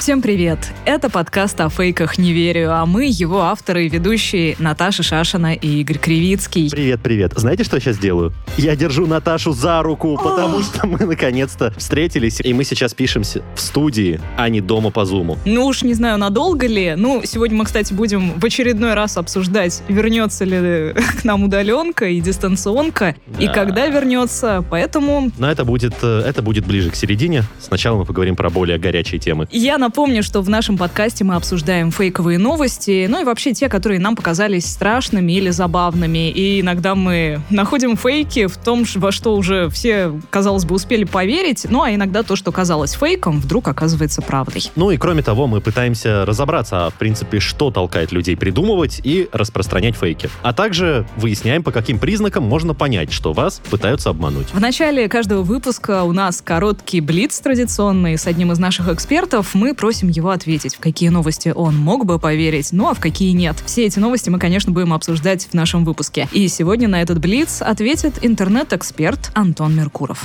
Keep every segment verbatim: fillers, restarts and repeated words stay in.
Всем привет! Это подкаст о фейках «Не верю», а мы его авторы и ведущие Наташа Шашина и Игорь Кривицкий. Привет-привет! Знаете, что я сейчас делаю? Я держу Наташу за руку, потому что мы наконец-то встретились, и мы сейчас пишемся в студии, а не дома по зуму. Ну уж не знаю, надолго ли. Ну, сегодня мы, кстати, будем в очередной раз обсуждать, вернется ли к нам удаленка и дистанционка, да. И когда вернется, поэтому... Но это будет, это будет ближе к середине. Сначала мы поговорим про более горячие темы. Я напомню. Помню, что в нашем подкасте мы обсуждаем фейковые новости, ну и вообще те, которые нам показались страшными или забавными. И иногда мы находим фейки в том, во что уже все, казалось бы, успели поверить, ну а иногда то, что казалось фейком, вдруг оказывается правдой. Ну и кроме того, мы пытаемся разобраться, а, в принципе, что толкает людей придумывать и распространять фейки. А также выясняем, по каким признакам можно понять, что вас пытаются обмануть. В начале каждого выпуска у нас короткий блиц традиционный с одним из наших экспертов. Мы просто просим его ответить, в какие новости он мог бы поверить, ну а в какие нет. Все эти новости мы, конечно, будем обсуждать в нашем выпуске. И сегодня на этот блиц ответит интернет-эксперт Антон Меркуров.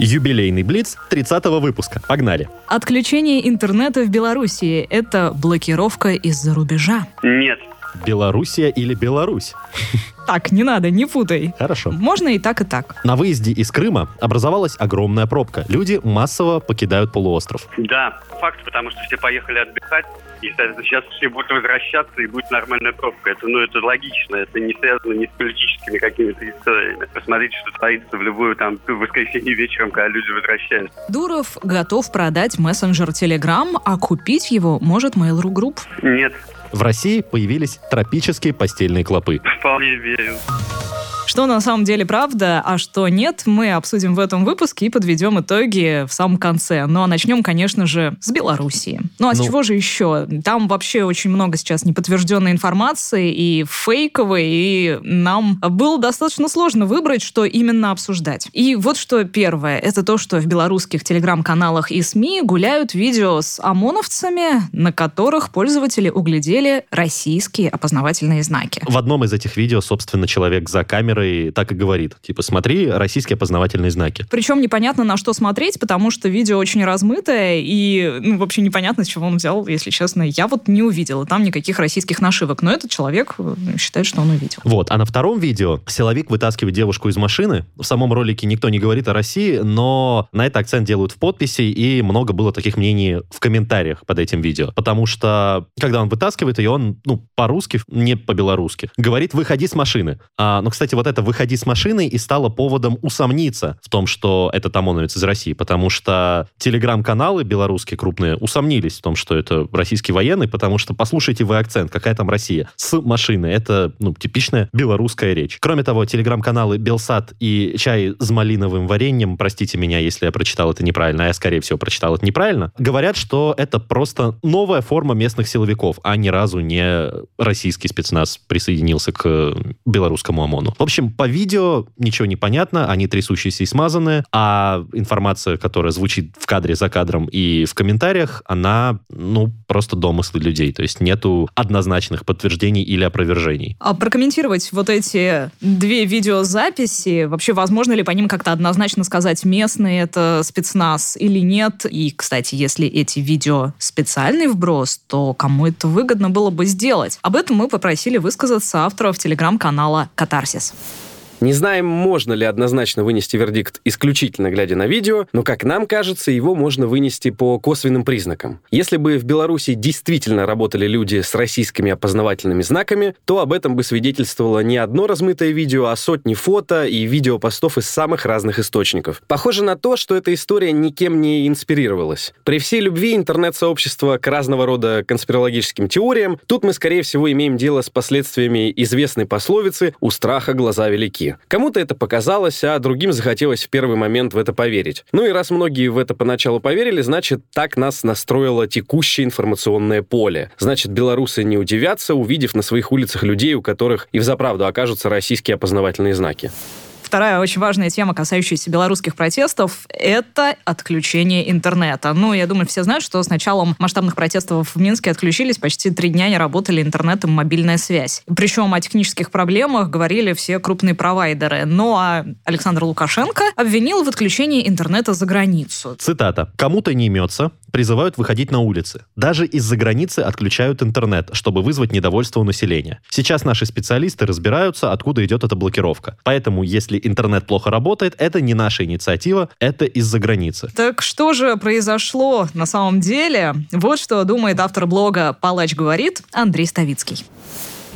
Юбилейный блиц тридцатого выпуска. Погнали. Отключение интернета в Белоруссии – это блокировка из-за рубежа? Нет. Белоруссия или Беларусь? Так, не надо, не путай. Хорошо. Можно и так, и так. На выезде из Крыма образовалась огромная пробка. Люди массово покидают полуостров. Да, факт, потому что все поехали отдыхать. И, соответственно, сейчас все будут возвращаться, и будет нормальная пробка. Это, ну, это логично, это не связано ни с политическими какими-то историями. Посмотрите, что творится в любую, там, в воскресенье вечером, когда люди возвращаются. Дуров готов продать мессенджер Telegram, а купить его может Mail.ru Group. Нет. В России появились тропические постельные клопы. Вполне верю. Что на самом деле правда, а что нет, мы обсудим в этом выпуске и подведем итоги в самом конце. Ну а начнем, конечно же, с Белоруссии. Ну а ну, с чего же еще? Там вообще очень много сейчас неподтвержденной информации и фейковой, и нам было достаточно сложно выбрать, что именно обсуждать. И вот что первое. Это то, что в белорусских телеграм-каналах и СМИ гуляют видео с ОМОНовцами, на которых пользователи углядели российские опознавательные знаки. В одном из этих видео, собственно, человек за камерой и так и говорит. Типа, смотри, российские опознавательные знаки. Причем непонятно, на что смотреть, потому что видео очень размытое, и ну, вообще непонятно, с чего он взял, если честно. Я вот не увидела там никаких российских нашивок, но этот человек считает, что он увидел. Вот. А на втором видео силовик вытаскивает девушку из машины. В самом ролике никто не говорит о России, но на это акцент делают в подписи, и много было таких мнений в комментариях под этим видео. Потому что, когда он вытаскивает ее, он, ну, по-русски, не по-белорусски, говорит «выходи с машины». А, ну, кстати, вот это «выходи с машины» и стало поводом усомниться в том, что это ОМОНовец из России, потому что телеграм-каналы белорусские крупные усомнились в том, что это российский военный, потому что послушайте вы акцент, какая там Россия, с машины. Это, ну, типичная белорусская речь. Кроме того, телеграм-каналы Белсат и Чай с малиновым вареньем, простите меня, если я прочитал это неправильно, а я, скорее всего, прочитал это неправильно, говорят, что это просто новая форма местных силовиков, а ни разу не российский спецназ присоединился к белорусскому ОМОНу. В общем, по видео ничего не понятно, они трясущиеся и смазанные, а информация, которая звучит в кадре, за кадром и в комментариях, она, ну, просто домыслы людей, то есть нету однозначных подтверждений или опровержений. А прокомментировать вот эти две видеозаписи, вообще возможно ли по ним как-то однозначно сказать, местный это спецназ или нет? И, кстати, если эти видео специальный вброс, то кому это выгодно было бы сделать? Об этом мы попросили высказаться авторов телеграм-канала «Катарсис». Не знаем, можно ли однозначно вынести вердикт, исключительно глядя на видео, но, как нам кажется, его можно вынести по косвенным признакам. Если бы в Беларуси действительно работали люди с российскими опознавательными знаками, то об этом бы свидетельствовало не одно размытое видео, а сотни фото и видеопостов из самых разных источников. Похоже на то, что эта история никем не инспирировалась. При всей любви интернет-сообщества к разного рода конспирологическим теориям, тут мы, скорее всего, имеем дело с последствиями известной пословицы «У страха глаза велики». пути. Кому-то это показалось, а другим захотелось в первый момент в это поверить. Ну и раз многие в это поначалу поверили, значит, так нас настроило текущее информационное поле. Значит, белорусы не удивятся, увидев на своих улицах людей, у которых и взаправду окажутся российские опознавательные знаки. Вторая очень важная тема, касающаяся белорусских протестов, это отключение интернета. Ну, я думаю, все знают, что с началом масштабных протестов в Минске отключились, почти три дня не работали интернет и мобильная связь. Причем о технических проблемах говорили все крупные провайдеры. Ну, а Александр Лукашенко обвинил в отключении интернета за границу. Цитата. «Кому-то не имется, призывают выходить на улицы. Даже из-за границы отключают интернет, чтобы вызвать недовольство у населения. Сейчас наши специалисты разбираются, откуда идет эта блокировка. Поэтому, если интернет плохо работает, это не наша инициатива, это из-за границы». Так что же произошло на самом деле? Вот что думает автор блога «Палач говорит» Андрей Ставицкий.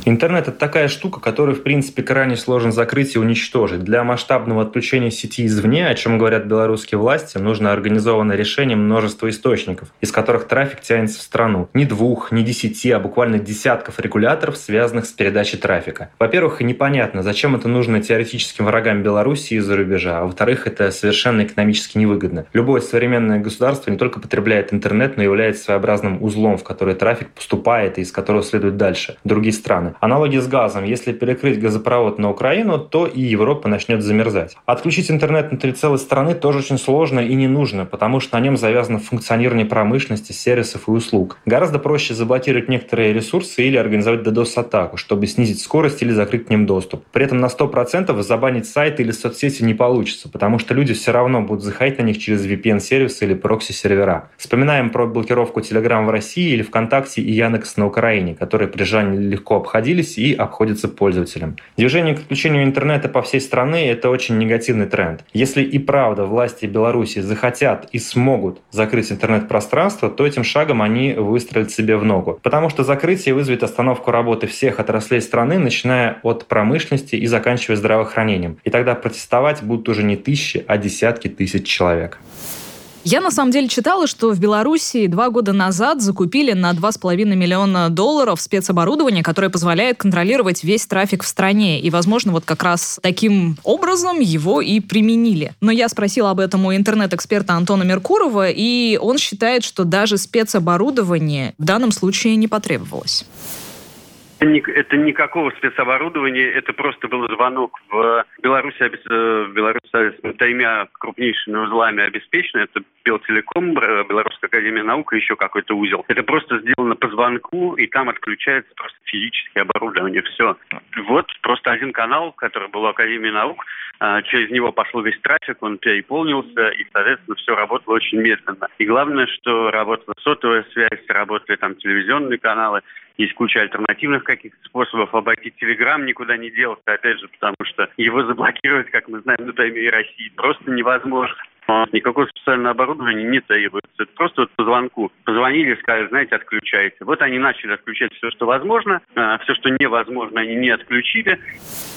Интернет — это такая штука, которую, в принципе, крайне сложно закрыть и уничтожить. Для масштабного отключения сети извне, о чем говорят белорусские власти, нужно организованное решение множества источников, из которых трафик тянется в страну. Не двух, не десяти, а буквально десятков регуляторов, связанных с передачей трафика. Во-первых, непонятно, зачем это нужно теоретическим врагам Беларуси из-за рубежа, а во-вторых, это совершенно экономически невыгодно. Любое современное государство не только потребляет интернет, но и является своеобразным узлом, в который трафик поступает и из которого следует дальше другие страны. Аналогия с газом. Если перекрыть газопровод на Украину, то и Европа начнет замерзать. Отключить интернет внутри целой страны тоже очень сложно и не нужно, потому что на нем завязано функционирование промышленности, сервисов и услуг. Гораздо проще заблокировать некоторые ресурсы или организовать ди-дос-атаку, чтобы снизить скорость или закрыть к ним доступ. При этом на сто процентов забанить сайты или соцсети не получится, потому что люди все равно будут заходить на них через ви-пи-эн сервисы или прокси-сервера. Вспоминаем про блокировку Telegram в России или ВКонтакте и Яндекс на Украине, которые при желании легко обходили и обходится пользователям. Движение к отключению интернета по всей стране – это очень негативный тренд. Если и правда власти Беларуси захотят и смогут закрыть интернет-пространство, то этим шагом они выстрелят себе в ногу. Потому что закрытие вызовет остановку работы всех отраслей страны, начиная от промышленности и заканчивая здравоохранением. И тогда протестовать будут уже не тысячи, а десятки тысяч человек. Я на самом деле читала, что в Беларуси два года назад закупили на два с половиной миллиона долларов спецоборудование, которое позволяет контролировать весь трафик в стране. И, возможно, вот как раз таким образом его и применили. Но я спросила об этом у интернет-эксперта Антона Меркурова, и он считает, что даже спецоборудование в данном случае не потребовалось. Это никакого спецоборудования, это просто был звонок в Беларуси, в Беларуси тремя крупнейшими узлами обеспечены. Это Белтелеком, Белорусская академия наук и еще какой-то узел. Это просто сделано по звонку, и там отключается просто физическое оборудование. Все. Вот просто один канал, который был в Академии наук, через него пошел весь трафик, он переполнился, и, соответственно, все работало очень медленно. И главное, что работала сотовая связь, работали там телевизионные каналы. Есть куча альтернативных каких-то способов обойти Телеграм, никуда не делся, опять же, потому что его заблокировать, как мы знаем, внутри России просто невозможно. Никакого специального оборудования не требуется. Это просто вот по звонку. Позвонили, сказали, знаете, отключайте. Вот они начали отключать все, что возможно, а все, что невозможно, они не отключили.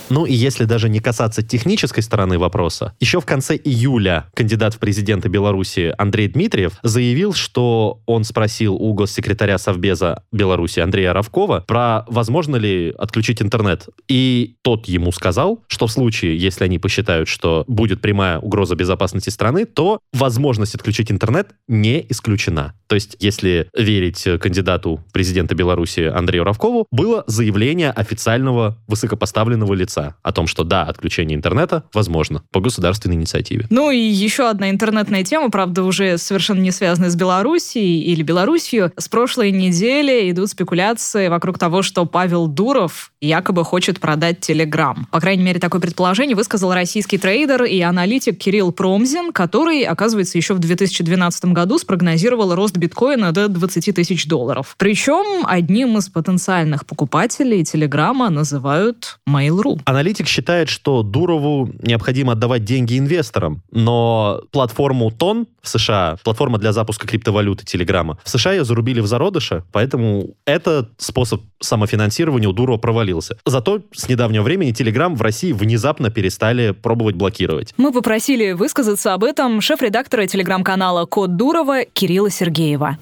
Ну и если даже не касаться технической стороны вопроса, еще в конце июля кандидат в президенты Беларуси Андрей Дмитриев заявил, что он спросил у госсекретаря Совбеза Беларуси Андрея Равкова про возможно ли отключить интернет. И тот ему сказал, что в случае, если они посчитают, что будет прямая угроза безопасности страны, то возможность отключить интернет не исключена. То есть, если верить кандидату президента Беларуси Андрею Равкову, было заявление официального высокопоставленного лица о том, что да, отключение интернета возможно по государственной инициативе. Ну и еще одна интернетная тема, правда, уже совершенно не связанная с Белоруссией или Белоруссией. С прошлой недели идут спекуляции вокруг того, что Павел Дуров якобы хочет продать Телеграм. По крайней мере, такое предположение высказал российский трейдер и аналитик Кирилл Промзин, который, оказывается, еще в две тысячи двенадцатом году спрогнозировал рост биткоина до двадцати тысяч долларов. Причем одним из потенциальных покупателей Телеграма называют Mail.ru. Аналитик считает, что Дурову необходимо отдавать деньги инвесторам, но платформу Тон в США, платформа для запуска криптовалюты Телеграма, в США ее зарубили в зародыше, поэтому этот способ самофинансирования у Дурова провалился. Зато с недавнего времени Телеграм в России внезапно перестали пробовать блокировать. Мы попросили высказаться об этом шеф-редактора телеграм-канала «Код Дурова» Кирилла Сергеева.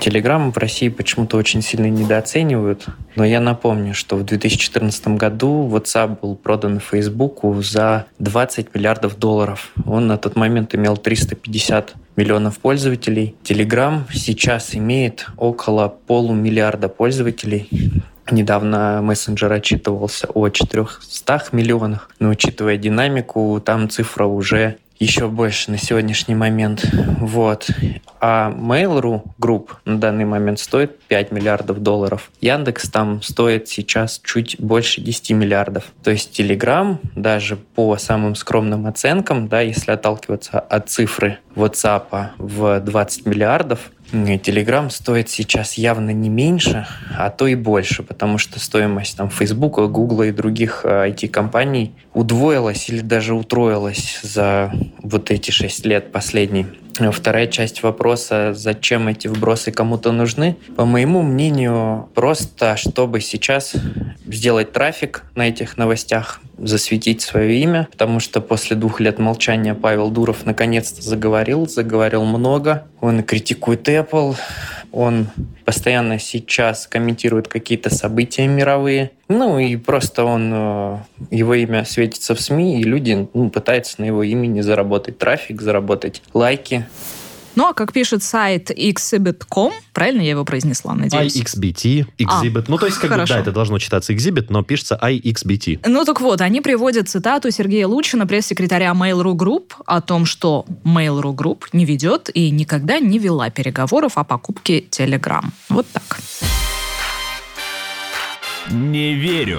Телеграмму в России почему-то очень сильно недооценивают. Но я напомню, что в две тысячи четырнадцатом году WhatsApp был продан Фейсбуку за двадцать миллиардов долларов. Он на тот момент имел триста пятьдесят миллионов пользователей. Telegram сейчас имеет около полумиллиарда пользователей. Недавно мессенджер отчитывался о четырехстах миллионах. Но учитывая динамику, там цифра уже еще больше на сегодняшний момент. Вот. А Mail.ru Group на данный момент стоит пять миллиардов долларов. Яндекс там стоит сейчас чуть больше десяти миллиардов. То есть Telegram, даже по самым скромным оценкам, да, если отталкиваться от цифры WhatsApp в двадцать миллиардов, Telegram стоит сейчас явно не меньше, а то и больше, потому что стоимость там Facebook, Google и других ай ти-компаний удвоилась или даже утроилась за вот эти шесть лет последние. Вторая часть вопроса, зачем эти вбросы кому-то нужны? По моему мнению, просто чтобы сейчас сделать трафик на этих новостях, засветить свое имя, потому что после двух лет молчания Павел Дуров наконец-то заговорил, заговорил много. Он критикует Apple, он постоянно сейчас комментирует какие-то события мировые. Ну и просто он, его имя светится в СМИ, и люди, ну, пытаются на его имени заработать трафик, заработать лайки. Ну, а как пишет сайт иксибит точка ком, правильно я его произнесла, надеюсь? iXBT, Exhibit. А, ну, то есть, как бы, да, это должно читаться Exhibit, но пишется iXBT. Ну, так вот, они приводят цитату Сергея Лучина, пресс-секретаря Mail.ru Group, о том, что Mail.ru Group не ведет и никогда не вела переговоров о покупке Telegram. Вот так. Не верю.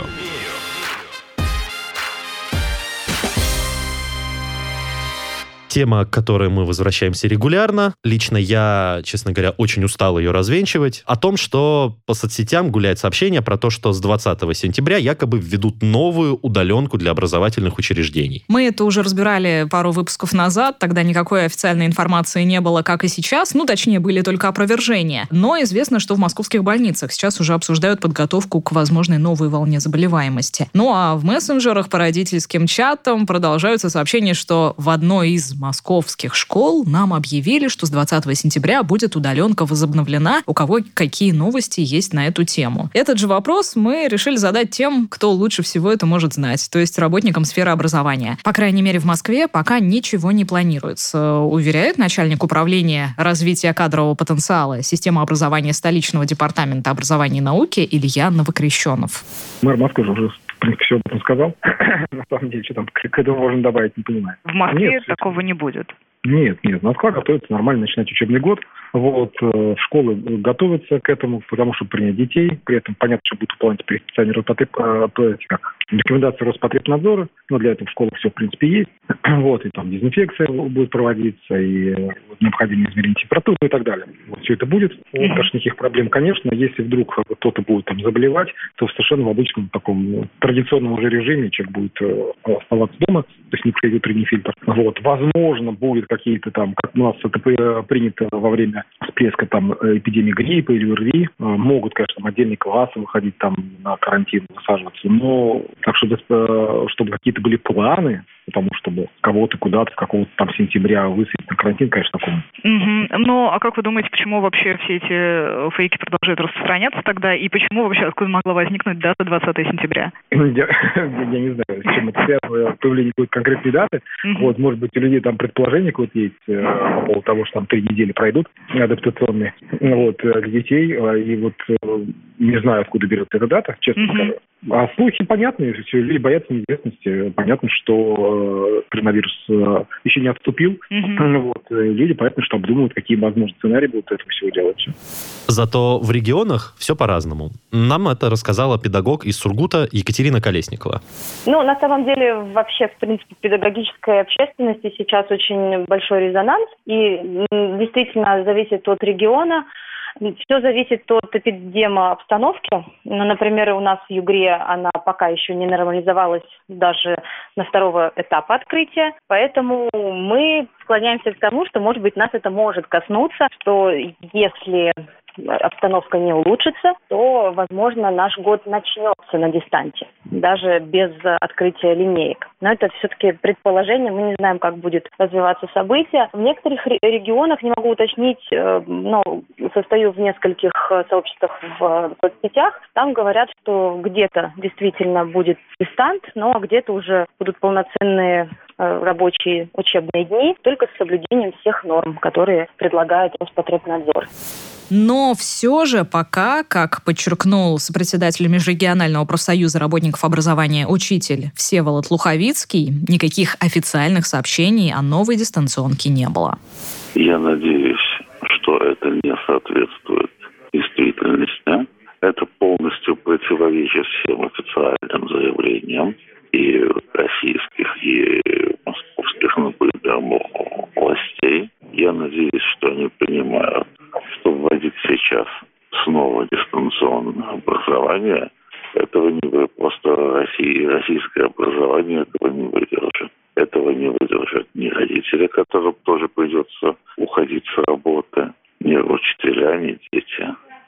Тема, к которой мы возвращаемся регулярно. Лично я, честно говоря, очень устал ее развенчивать. О том, что по соцсетям гуляет сообщение про то, что с двадцатого сентября якобы введут новую удаленку для образовательных учреждений. Мы это уже разбирали пару выпусков назад. Тогда никакой официальной информации не было, как и сейчас. Ну, точнее, были только опровержения. Но известно, что в московских больницах сейчас уже обсуждают подготовку к возможной новой волне заболеваемости. Ну, а в мессенджерах по родительским чатам продолжаются сообщения, что в одной из московских школ нам объявили, что с двадцатого сентября будет удаленка возобновлена. У кого какие новости есть на эту тему? Этот же вопрос мы решили задать тем, кто лучше всего это может знать, то есть работникам сферы образования. По крайней мере, в Москве пока ничего не планируется, уверяет начальник управления развития кадрового потенциала системы образования столичного департамента образования и науки Илья Новокрещенов. Мэр Москвы уже в принципе, все об этом сказал. На самом деле, что там к этому можно добавить, не понимаю. В Москве нет, такого не будет? Нет, нет. Москва готовится нормально начинать учебный год. Вот, школы готовятся к этому, потому что принять детей. При этом понятно, что будут выполнять предписание рекомендации Роспотребнадзора. Но для этого в школах все, в принципе, есть. Вот, и там дезинфекция будет проводиться, и необходимо измерение температуры и так далее. Вот, все это будет. Потому что никаких проблем, конечно. Если вдруг кто-то будет там заболевать, то в совершенно в обычном таком традиционном уже режиме человек будет оставаться дома, то есть не проходит средний фильтр. Вот, возможно, будет какие-то там, как у нас это принято во время всплеска там эпидемии гриппа или ОРВИ, могут, конечно, там, отдельные классы выходить там на карантин, высаживаться, но так, чтобы, чтобы какие-то были планы, потому что кого-то куда-то с какого-то там сентября высадить на карантин, конечно, такому. Угу. Ну, а как вы думаете, почему вообще все эти фейки продолжают распространяться тогда, и почему вообще, откуда могла возникнуть дата двадцатого сентября? Я не знаю, с чем это связано, появление какой-то конкретной даты. Вот, может быть, у людей там предположение какое-то есть по поводу того, что там три недели пройдут адаптационные, вот, для детей, и вот не знаю, откуда берется эта дата, честно скажу. А слухи понятны, все, люди боятся неизвестности. Понятно, что коронавирус еще не отступил. Mm-hmm. Вот, люди, понятно, что обдумывают, какие возможные сценарии будут этого всего делать. Зато в регионах все по-разному. Нам это рассказала педагог из Сургута Екатерина Колесникова. Ну, на самом деле, вообще, в принципе, в педагогической общественности сейчас очень большой резонанс. И действительно зависит от региона. Все зависит от эпидемообстановки. Ну, например, у нас в Югре она пока еще не нормализовалась даже на второго этапа открытия. Поэтому мы склоняемся к тому, что, может быть, нас это может коснуться, что если обстановка не улучшится, то, возможно, наш год начнется на дистанте, даже без открытия линеек. Но это все-таки предположение, мы не знаем, как будет развиваться событие. В некоторых регионах, не могу уточнить, но состою в нескольких сообществах в соцсетях, там говорят, что где-то действительно будет дистант, но где-то уже будут полноценные рабочие учебные дни, только с соблюдением всех норм, которые предлагает Роспотребнадзор. Но все же пока, как подчеркнул сопредседатель Межрегионального профсоюза работников образования «Учитель» Всеволод Луховицкий, никаких официальных сообщений о новой дистанционке не было. Я надеюсь, что это не соответствует действительности. Это полностью противоречит всем официальным заявлениям и российских, и московских, например, властей. Я надеюсь, что они понимают, что вводить сейчас снова дистанционное образование, этого не вы, просто Россия, российское образование этого не выдержит. Этого не выдержат ни родители, которым тоже придется уходить с работы, ни учителя, ни дети.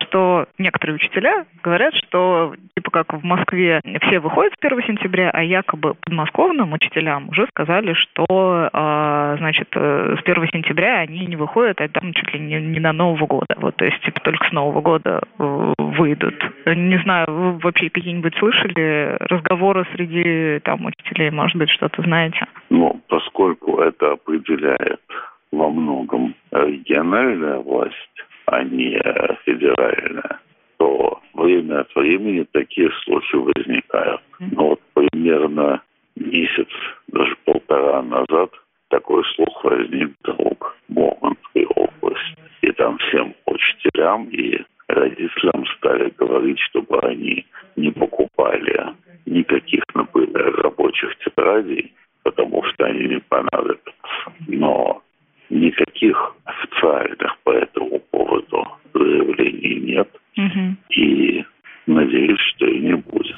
Что некоторые учителя говорят, что типа как в Москве все выходят с первого сентября, а якобы подмосковным учителям уже сказали, что э, значит э, с первого сентября они не выходят, а там чуть ли не, не на Нового года. Вот, то есть типа только с Нового года э, выйдут. Не знаю, вы вообще какие-нибудь слышали разговоры среди там учителей, может быть, что-то знаете? Ну, поскольку это определяет во многом региональная власть, а не федеральная, то время от времени такие случаи возникают. Но вот примерно месяц, даже полтора назад, такой слух возник вдруг в Мурманской области. И там всем учителям и родителям стали говорить, чтобы они не покупали никаких, например, рабочих тетрадей, потому что они не понадобятся. Но никаких официальных по этому поводу заявлений нет. Угу. И надеюсь, что и не будет.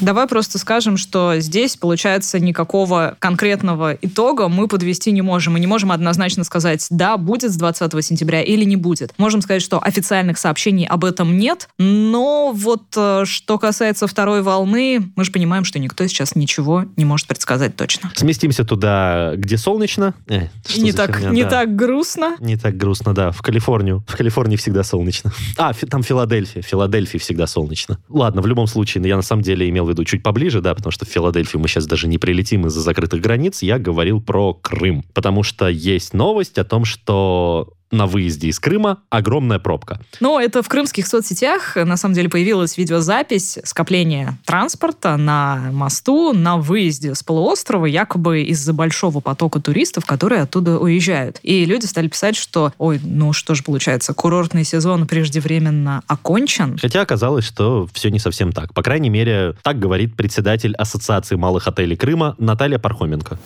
Давай просто скажем, что здесь, получается, никакого конкретного итога мы подвести не можем. Мы не можем однозначно сказать, да, будет с двадцатого сентября или не будет. Можем сказать, что официальных сообщений об этом нет, но вот что касается второй волны, мы же понимаем, что никто сейчас ничего не может предсказать точно. Сместимся туда, где солнечно. Э, не так, херня, не да. так грустно. Не так грустно, да. В Калифорнию. В Калифорнии всегда солнечно. А, там Филадельфия. В Филадельфии всегда солнечно. Ладно, в любом случае, я на самом деле имел в виду чуть поближе, да, потому что в Филадельфию мы сейчас даже не прилетим из-за закрытых границ, я говорил про Крым, потому что есть новость о том, что на выезде из Крыма огромная пробка. Но это в крымских соцсетях, на самом деле, появилась видеозапись скопления транспорта на мосту на выезде с полуострова, якобы из-за большого потока туристов, которые оттуда уезжают. И люди стали писать, что, ой, ну что же получается, курортный сезон преждевременно окончен. Хотя оказалось, что все не совсем так. По крайней мере, так говорит председатель Ассоциации малых отелей Крыма Наталья Пархоменко.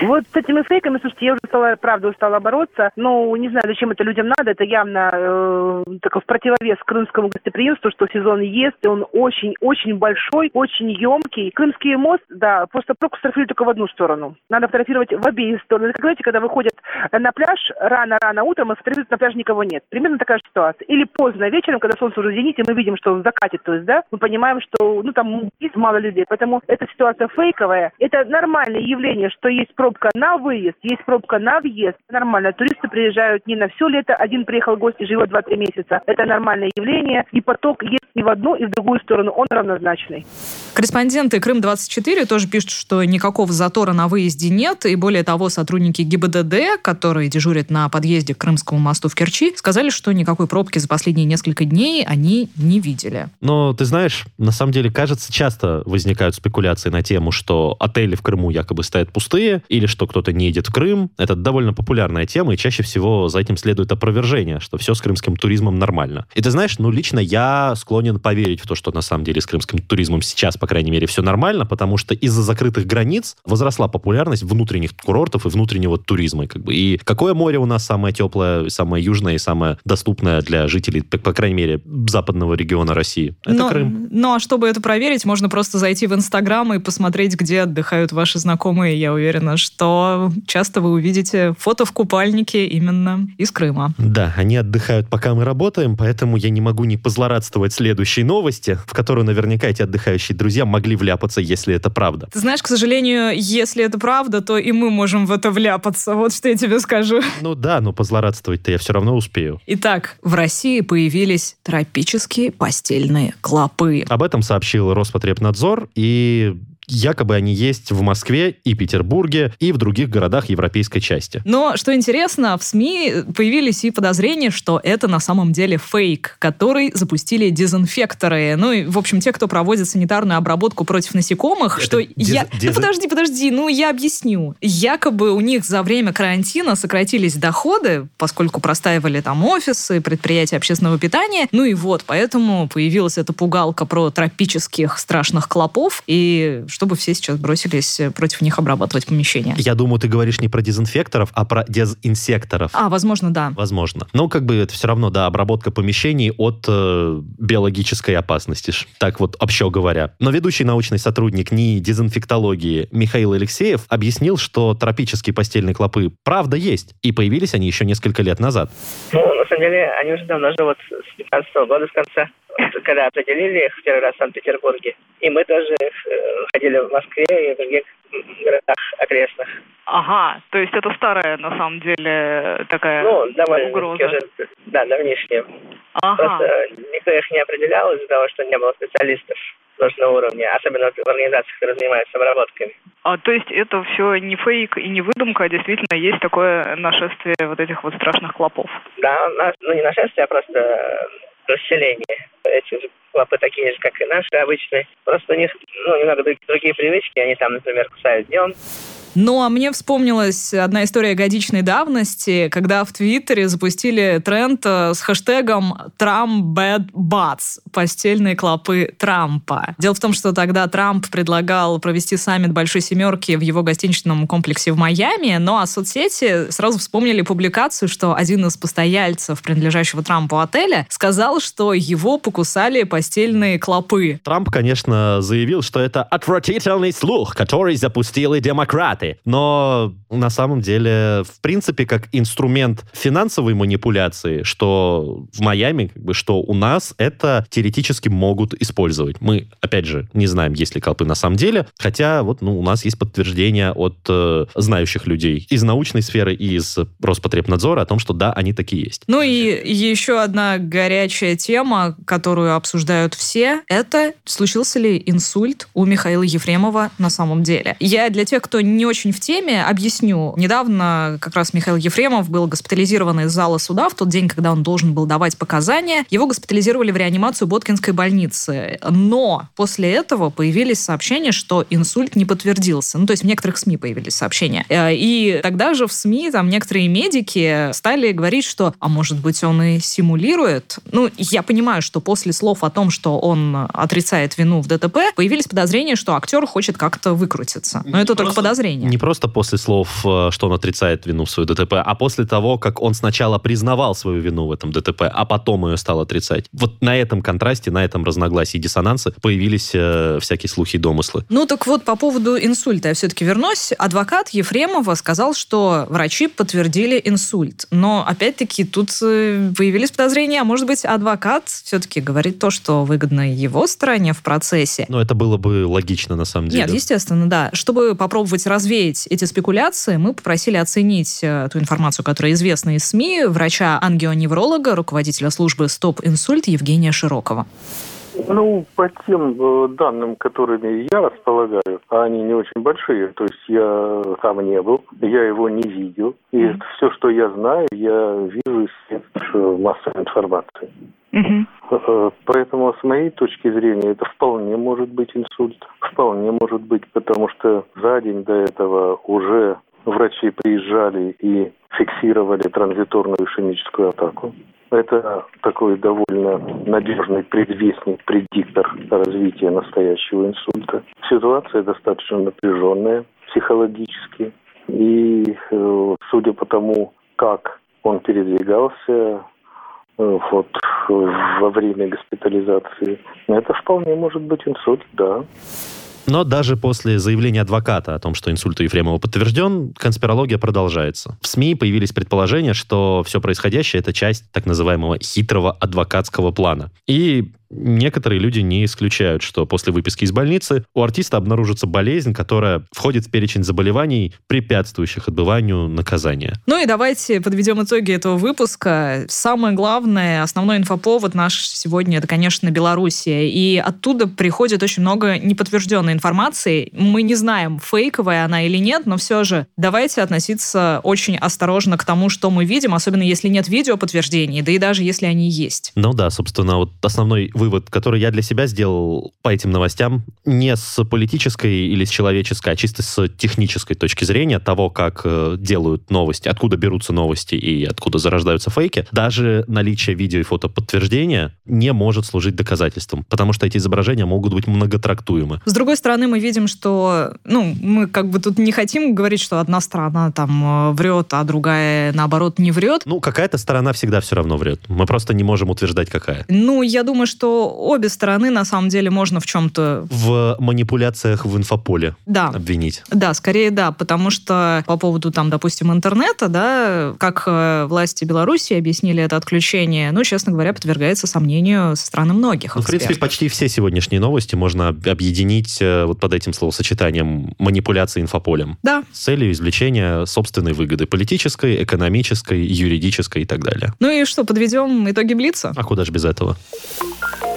Вот с этими фейками, слушайте, я уже стала, правда, устала бороться, но не знаю, зачем это людям надо, это явно э, такой в противовес крымскому гостеприимству, что сезон ест, и он очень-очень большой, очень емкий. Крымский мост, да, просто пробку сфотографировали только в одну сторону. Надо фотографировать в обеих стороны. Как, знаете, когда выходят на пляж рано-рано утром, и фотографируют, на пляже никого нет. Примерно такая же ситуация. Или поздно вечером, когда солнце уже в зените, мы видим, что он закатит, то есть, да, мы понимаем, что, ну, там есть мало людей, поэтому эта ситуация фейковая. Это нормальное явление, что есть пробка на выезд, есть пробка на въезд. Нормально. Туристы приезжают не на все лето. Один приехал гость и живет два-три месяца. Это нормальное явление. И поток есть и в одну, и в другую сторону. Он равнозначный. Корреспонденты Крым двадцать четыре тоже пишут, что никакого затора на выезде нет. И более того, сотрудники ГИБДД, которые дежурят на подъезде к Крымскому мосту в Керчи, сказали, что никакой пробки за последние несколько дней они не видели. Но ты знаешь, на самом деле, кажется, часто возникают спекуляции на тему, что отели в Крыму якобы стоят пустые, или что кто-то не едет в Крым. Это довольно популярная тема, и чаще всего за этим следует опровержение, что все с крымским туризмом нормально. И ты знаешь, ну лично я склонен поверить в то, что на самом деле с крымским туризмом сейчас по крайней мере, все нормально, потому что из-за закрытых границ возросла популярность внутренних курортов и внутреннего туризма. Как бы. И какое море у нас самое теплое, самое южное и самое доступное для жителей, по крайней мере, западного региона России? Это но, Крым. Ну, а чтобы это проверить, можно просто зайти в Инстаграм и посмотреть, где отдыхают ваши знакомые. Я уверена, что часто вы увидите фото в купальнике именно из Крыма. Да, они отдыхают, пока мы работаем, поэтому я не могу не позлорадствовать следующей новости, в которую наверняка эти отдыхающие друзья могли вляпаться, если это правда. Ты знаешь, к сожалению, если это правда, то и мы можем в это вляпаться. Вот что я тебе скажу. Ну да, но позлорадствовать-то я все равно успею. Итак, в России появились тропические постельные клопы. Об этом сообщил Роспотребнадзор, и... якобы они есть в Москве и Петербурге, и в других городах европейской части. Но, что интересно, в СМИ появились и подозрения, что это на самом деле фейк, который запустили дезинфекторы. Ну, и, в общем, те, кто проводит санитарную обработку против насекомых, это что дез... я... Дез... Да подожди, подожди, ну, я объясню. Якобы у них за время карантина сократились доходы, поскольку простаивали там офисы, предприятия общественного питания. Ну и вот, поэтому появилась эта пугалка про тропических страшных клопов, и... чтобы все сейчас бросились против них обрабатывать помещения. Я думаю, ты говоришь не про дезинфекторов, а про дезинсекторов. А, возможно, да. Возможно. Но как бы это все равно, да, обработка помещений от э, биологической опасности. Так вот, общо говоря. Но ведущий научный сотрудник НИИ дезинфектологии Михаил Алексеев объяснил, что тропические постельные клопы правда есть, и появились они еще несколько лет назад. Ну, на самом деле, они уже давно живут с девятнадцатого года, с конца, когда определили их в первый раз в Санкт-Петербурге. И мы тоже ходили в Москве и в других городах окрестных. Ага, то есть это старая, на самом деле, такая ну, угроза. Уже, да, давнишняя. Ага. Просто никто их не определял из-за того, что не было специалистов нужного уровня, особенно в организациях, которые занимаются обработками. А, то есть это все не фейк и не выдумка, а действительно есть такое нашествие вот этих вот страшных клопов? Да, ну не нашествие, а просто... расселение. Эти же клопы такие же, как и наши обычные. Просто у них ну, немного другие привычки. Они там, например, кусают днем. Ну, а мне вспомнилась одна история годичной давности, когда в Твиттере запустили тренд с хэштегом «TrumpBadBats» – постельные клопы Трампа. Дело в том, что тогда Трамп предлагал провести саммит Большой Семерки в его гостиничном комплексе в Майами, ну а соцсети сразу вспомнили публикацию, что один из постояльцев принадлежащего Трампу отеля сказал, что его покусали постельные клопы. Трамп, конечно, заявил, что это отвратительный слух, который запустили демократы. Но на самом деле, в принципе, как инструмент финансовой манипуляции, что в Майами, как бы, что у нас, это теоретически могут использовать. Мы, опять же, не знаем, есть ли клопы на самом деле, хотя вот ну, у нас есть подтверждение от э, знающих людей из научной сферы и из Роспотребнадзора о том, что да, они такие есть. Ну и еще одна горячая тема, которую обсуждают все, это случился ли инсульт у Михаила Ефремова на самом деле. Я для тех, кто не не очень в теме, объясню. Недавно как раз Михаил Ефремов был госпитализирован из зала суда в тот день, когда он должен был давать показания. Его госпитализировали в реанимацию Боткинской больницы. Но после этого появились сообщения, что инсульт не подтвердился. Ну, то есть в некоторых СМИ появились сообщения. И тогда же в СМИ там некоторые медики стали говорить, что, а может быть, он и симулирует. Ну, я понимаю, что после слов о том, что он отрицает вину в ДТП, появились подозрения, что актер хочет как-то выкрутиться. Но это только подозрение. Не просто после слов, что он отрицает вину в свою ДТП, а после того, как он сначала признавал свою вину в этом ДТП, а потом ее стал отрицать. Вот на этом контрасте, на этом разногласии и диссонансе появились э, всякие слухи и домыслы. Ну так вот, по поводу инсульта я все-таки вернусь. Адвокат Ефремова сказал, что врачи подтвердили инсульт. Но, опять-таки, тут появились подозрения, а может быть, адвокат все-таки говорит то, что выгодно его стороне в процессе. Но это было бы логично, на самом деле. Нет, естественно, да. Чтобы попробовать развеять эти спекуляции, мы попросили оценить ту информацию, которая известна из СМИ, врача-ангионевролога, руководителя службы «Стоп инсульт» Евгения Широкова. Ну, по тем данным, которыми я располагаю, они не очень большие, то есть я там не был, я его не видел, и mm-hmm. все, что я знаю, я вижу из средств массовой информации. Mm-hmm. Поэтому, с моей точки зрения, это вполне может быть инсульт, вполне может быть, потому что за день до этого уже врачи приезжали и фиксировали транзиторную ишемическую атаку. Это такой довольно надежный предвестник, предиктор развития настоящего инсульта. Ситуация достаточно напряженная психологически. И судя по тому, как он передвигался вот, во время госпитализации, это вполне может быть инсульт, да. Но даже после заявления адвоката о том, что инсульт у Ефремова подтвержден, конспирология продолжается. В СМИ появились предположения, что все происходящее – это часть так называемого хитрого адвокатского плана. И некоторые люди не исключают, что после выписки из больницы у артиста обнаружится болезнь, которая входит в перечень заболеваний, препятствующих отбыванию наказания. Ну и давайте подведем итоги этого выпуска. Самое главное, основной инфоповод наш сегодня, это, конечно, Белоруссия. И оттуда приходит очень много неподтвержденной информации. Мы не знаем, фейковая она или нет, но все же давайте относиться очень осторожно к тому, что мы видим, особенно если нет видеоподтверждений, да и даже если они есть. Ну да, собственно, вот основной вывод, который я для себя сделал по этим новостям, не с политической или с человеческой, а чисто с технической точки зрения того, как делают новости, откуда берутся новости и откуда зарождаются фейки, даже наличие видео и фото подтверждения не может служить доказательством, потому что эти изображения могут быть многотрактуемы. С другой стороны, мы видим, что, ну, мы как бы тут не хотим говорить, что одна сторона там врет, а другая, наоборот, не врет. Ну, какая-то сторона всегда все равно врет. Мы просто не можем утверждать, какая. Ну, я думаю, что что обе стороны, на самом деле, можно в чем-то... В манипуляциях в инфополе да. обвинить. Да, скорее да, потому что по поводу, там, допустим, интернета, да, как власти Беларуси объяснили это отключение, ну, честно говоря, подвергается сомнению со стороны многих экспертов. Ну, в принципе, почти все сегодняшние новости можно объединить вот под этим словосочетанием манипуляции инфополем. Да. С целью извлечения собственной выгоды политической, экономической, юридической и так далее. Ну и что, подведем итоги Блица? А куда же без этого?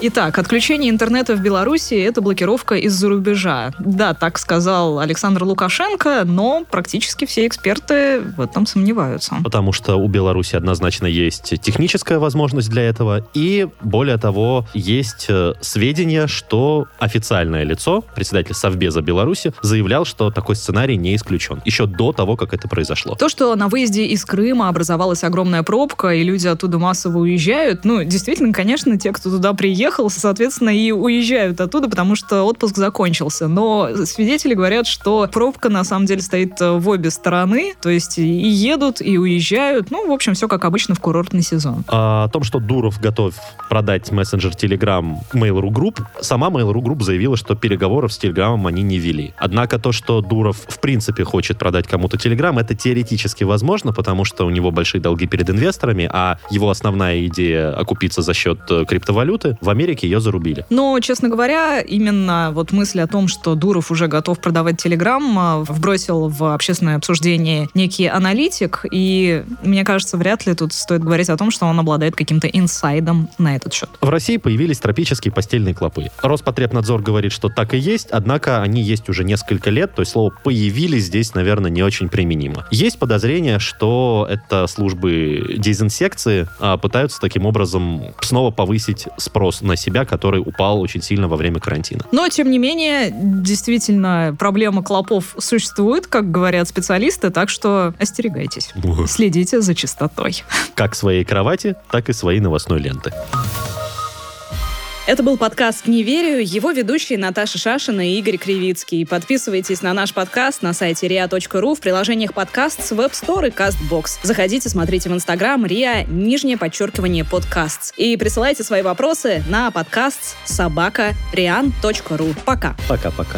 Итак, отключение интернета в Беларуси – это блокировка из-за рубежа. Да, так сказал Александр Лукашенко, но практически все эксперты в этом сомневаются. Потому что у Беларуси однозначно есть техническая возможность для этого, и, более того, есть сведения, что официальное лицо, председатель Совбеза Беларуси, заявлял, что такой сценарий не исключен, еще до того, как это произошло. То, что на выезде из Крыма образовалась огромная пробка, и люди оттуда массово уезжают, ну, действительно, конечно, те, кто туда приехал, соответственно, и уезжают оттуда, потому что отпуск закончился. Но свидетели говорят, что пробка на самом деле стоит в обе стороны, то есть и едут, и уезжают. Ну, в общем, все как обычно в курортный сезон. А, о том, что Дуров готов продать мессенджер Telegram Mail.ru Group, сама Mail.ru Group заявила, что переговоров с Telegram они не вели. Однако то, что Дуров в принципе хочет продать кому-то Telegram, это теоретически возможно, потому что у него большие долги перед инвесторами, а его основная идея окупиться за счет криптовалюты, в Америке ее зарубили. Но, честно говоря, именно вот мысль о том, что Дуров уже готов продавать Телеграм, вбросил в общественное обсуждение некий аналитик, и, мне кажется, вряд ли тут стоит говорить о том, что он обладает каким-то инсайдом на этот счет. В России появились тропические постельные клопы. Роспотребнадзор говорит, что так и есть, однако они есть уже несколько лет, то есть слово «появились» здесь, наверное, не очень применимо. Есть подозрение, что это службы дезинсекции пытаются таким образом снова повысить спрос на себя, который упал очень сильно во время карантина. Но, тем не менее, действительно, проблема клопов существует, как говорят специалисты, так что остерегайтесь. Ух. Следите за чистотой. Как своей кровати, так и своей новостной ленты. Это был подкаст «Не верю», его ведущие Наташа Шашина и Игорь Кривицкий. Подписывайтесь на наш подкаст на сайте риа точка ру, в приложениях подкаст с Web Store и Castbox. Заходите, смотрите в Инстаграм риа, нижнее подчеркивание подкаст. И присылайте свои вопросы на подкаст собака риан точка ру. Пока. Пока-пока.